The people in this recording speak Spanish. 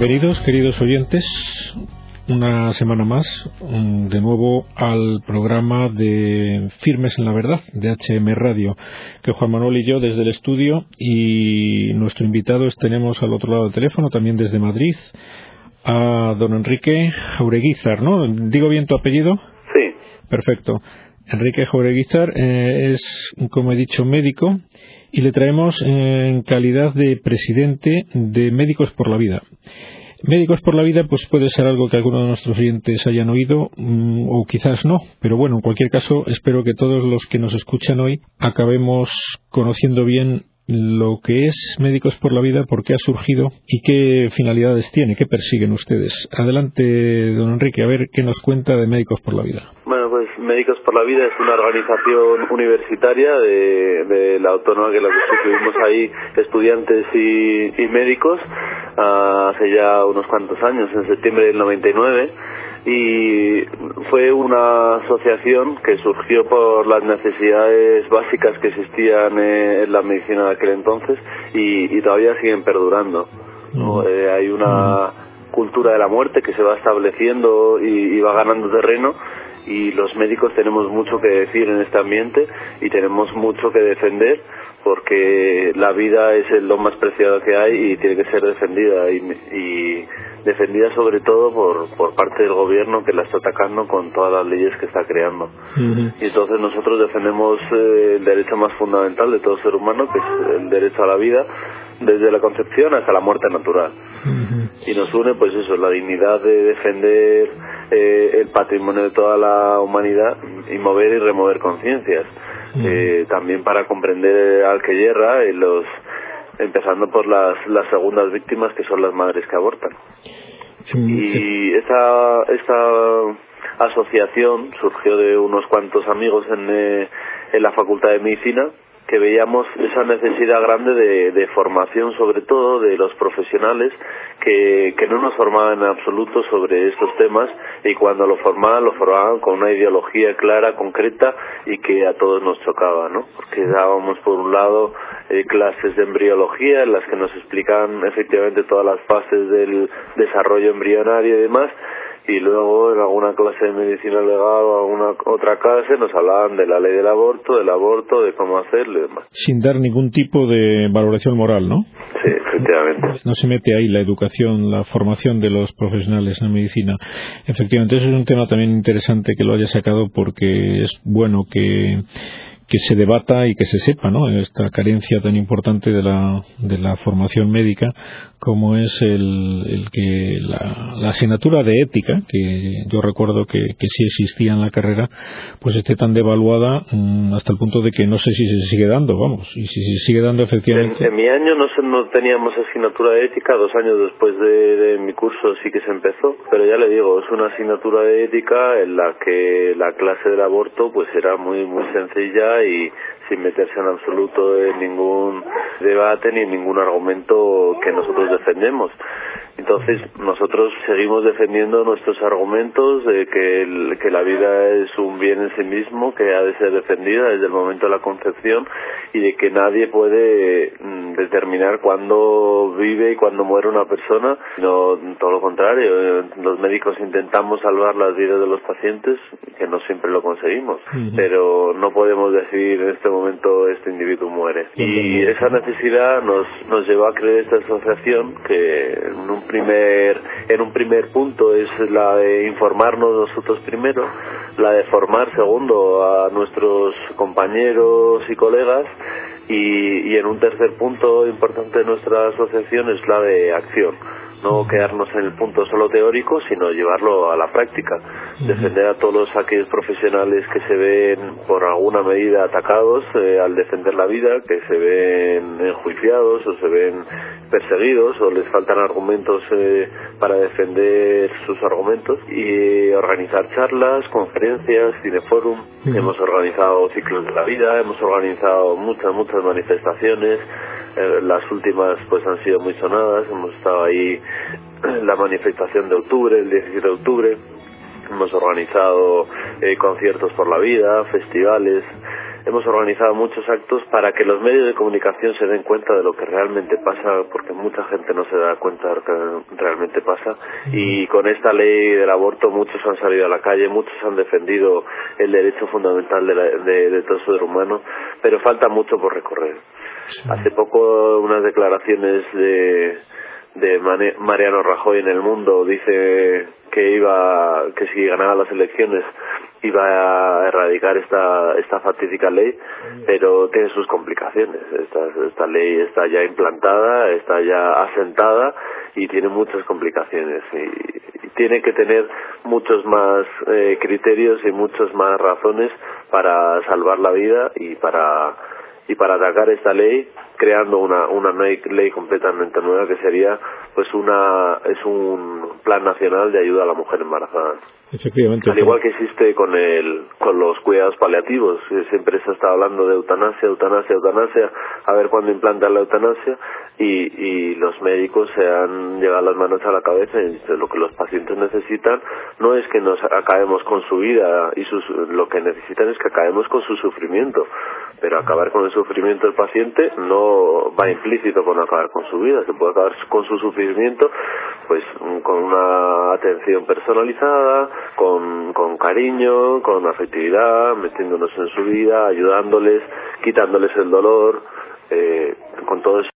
Bienvenidos, queridos oyentes, una semana más, de nuevo al programa de Firmes en la Verdad, de HM Radio, que Juan Manuel y yo desde el estudio, y nuestro invitado tenemos al otro lado del teléfono, también desde Madrid, a don Enrique Jaureguízar, ¿no? ¿Digo bien tu apellido? Sí. Perfecto. Enrique Jaureguízar es, como he dicho, médico, y le traemos en calidad de presidente de Médicos por la Vida. Médicos por la Vida pues puede ser algo que algunos de nuestros oyentes hayan oído o quizás no, pero bueno, en cualquier caso espero que todos los que nos escuchan hoy acabemos conociendo bien lo que es Médicos por la Vida, por qué ha surgido y qué finalidades tiene, qué persiguen ustedes. Adelante, don Enrique, a ver qué nos cuenta de Médicos por la Vida. Médicos por la Vida es una organización universitaria de la autónoma que la constituimos ahí estudiantes y médicos hace ya unos cuantos años, en septiembre del 99, y fue una asociación que surgió por las necesidades básicas que existían en la medicina de aquel entonces y todavía siguen perdurando, ¿no? Hay una cultura de la muerte que se va estableciendo y va ganando terreno, y los médicos tenemos mucho que decir en este ambiente y tenemos mucho que defender, porque la vida es lo más preciado que hay y tiene que ser defendida, y defendida sobre todo por parte del gobierno, que la está atacando con todas las leyes que está creando. Uh-huh. Y entonces nosotros defendemos el derecho más fundamental de todo ser humano, que es el derecho a la vida, desde la concepción hasta la muerte natural. Uh-huh. Y nos une pues eso, la dignidad de defender el patrimonio de toda la humanidad y mover y remover conciencias. Uh-huh. También para comprender al que yerra, y empezando por las segundas víctimas, que son las madres que abortan. Y esta asociación surgió de unos cuantos amigos en la Facultad de Medicina, que veíamos esa necesidad grande de formación, sobre todo de los profesionales, que no nos formaban en absoluto sobre estos temas, y cuando lo formaban con una ideología clara, concreta, y que a todos nos chocaba, ¿no? Porque dábamos, por un lado, clases de embriología en las que nos explicaban efectivamente todas las fases del desarrollo embrionario y demás, y luego en alguna clase de medicina legal o alguna otra clase nos hablaban de la ley del aborto, de cómo hacerlo y demás. Sin dar ningún tipo de valoración moral, ¿no? Sí, efectivamente. No se mete ahí la educación, la formación de los profesionales en medicina. Efectivamente, eso es un tema también interesante que lo haya sacado, porque es bueno que se debata y que se sepa, ¿no?, esta carencia tan importante de la formación médica, como es el que la asignatura de ética, que yo recuerdo que sí existía en la carrera, pues esté tan devaluada hasta el punto de que no sé si se sigue dando, vamos, y si se sigue dando efectivamente. En mi año no teníamos asignatura de ética, 2 años después de mi curso sí que se empezó, pero ya le digo, es una asignatura de ética en la que la clase del aborto pues era muy, muy sencilla y sin meterse en absoluto en ningún debate ni en ningún argumento que nosotros defendemos. Entonces nosotros seguimos defendiendo nuestros argumentos de que la vida es un bien en sí mismo, que ha de ser defendida desde el momento de la concepción, y de que nadie puede determinar cuándo vive y cuándo muere una persona, sino todo lo contrario. Los médicos intentamos salvar las vidas de los pacientes, que no siempre lo conseguimos, pero no podemos decidir en este momento este individuo muere. Y esa necesidad nos llevó a crear esta asociación, que en un primer punto es la de informarnos nosotros primero, la de formar segundo a nuestros compañeros y colegas, y en un tercer punto importante de nuestra asociación es la de acción. No quedarnos en el punto solo teórico, sino llevarlo a la práctica. Defender a todos aquellos profesionales que se ven por alguna medida atacados al defender la vida, que se ven enjuiciados o se ven perseguidos o les faltan argumentos para defender sus argumentos, y organizar charlas, conferencias, cineforum. Hemos organizado ciclos de la vida, hemos organizado muchas manifestaciones, las últimas pues han sido muy sonadas. Hemos estado ahí la manifestación de octubre, el 17 de octubre, hemos organizado conciertos por la vida, festivales, Hemos organizado muchos actos para que los medios de comunicación se den cuenta de lo que realmente pasa, porque mucha gente no se da cuenta de lo que realmente pasa. Y con esta ley del aborto muchos han salido a la calle, muchos han defendido el derecho fundamental de todo ser humano, pero falta mucho por recorrer. Hace poco unas declaraciones de Mariano Rajoy en El Mundo, dice que si ganaba las elecciones iba a erradicar esta fatídica ley, pero tiene sus complicaciones. Esta ley está ya implantada, está ya asentada y tiene muchas complicaciones, y tiene que tener muchos más criterios y muchas más razones para salvar la vida y para atacar esta ley, creando una ley completamente nueva que sería pues un plan nacional de ayuda a la mujer embarazada. Efectivamente. Al igual que existe con los cuidados paliativos, siempre se está hablando de eutanasia, a ver cuándo implantan la eutanasia, y los médicos se han llevado las manos a la cabeza y dicen, lo que los pacientes necesitan no es que nos acabemos con su vida, lo que necesitan es que acabemos con su sufrimiento, pero acabar con el sufrimiento del paciente no va implícito con acabar con su vida. Se puede acabar con su sufrimiento pues con una atención personalizada, con cariño, con afectividad, metiéndonos en su vida, ayudándoles, quitándoles el dolor, con todo eso.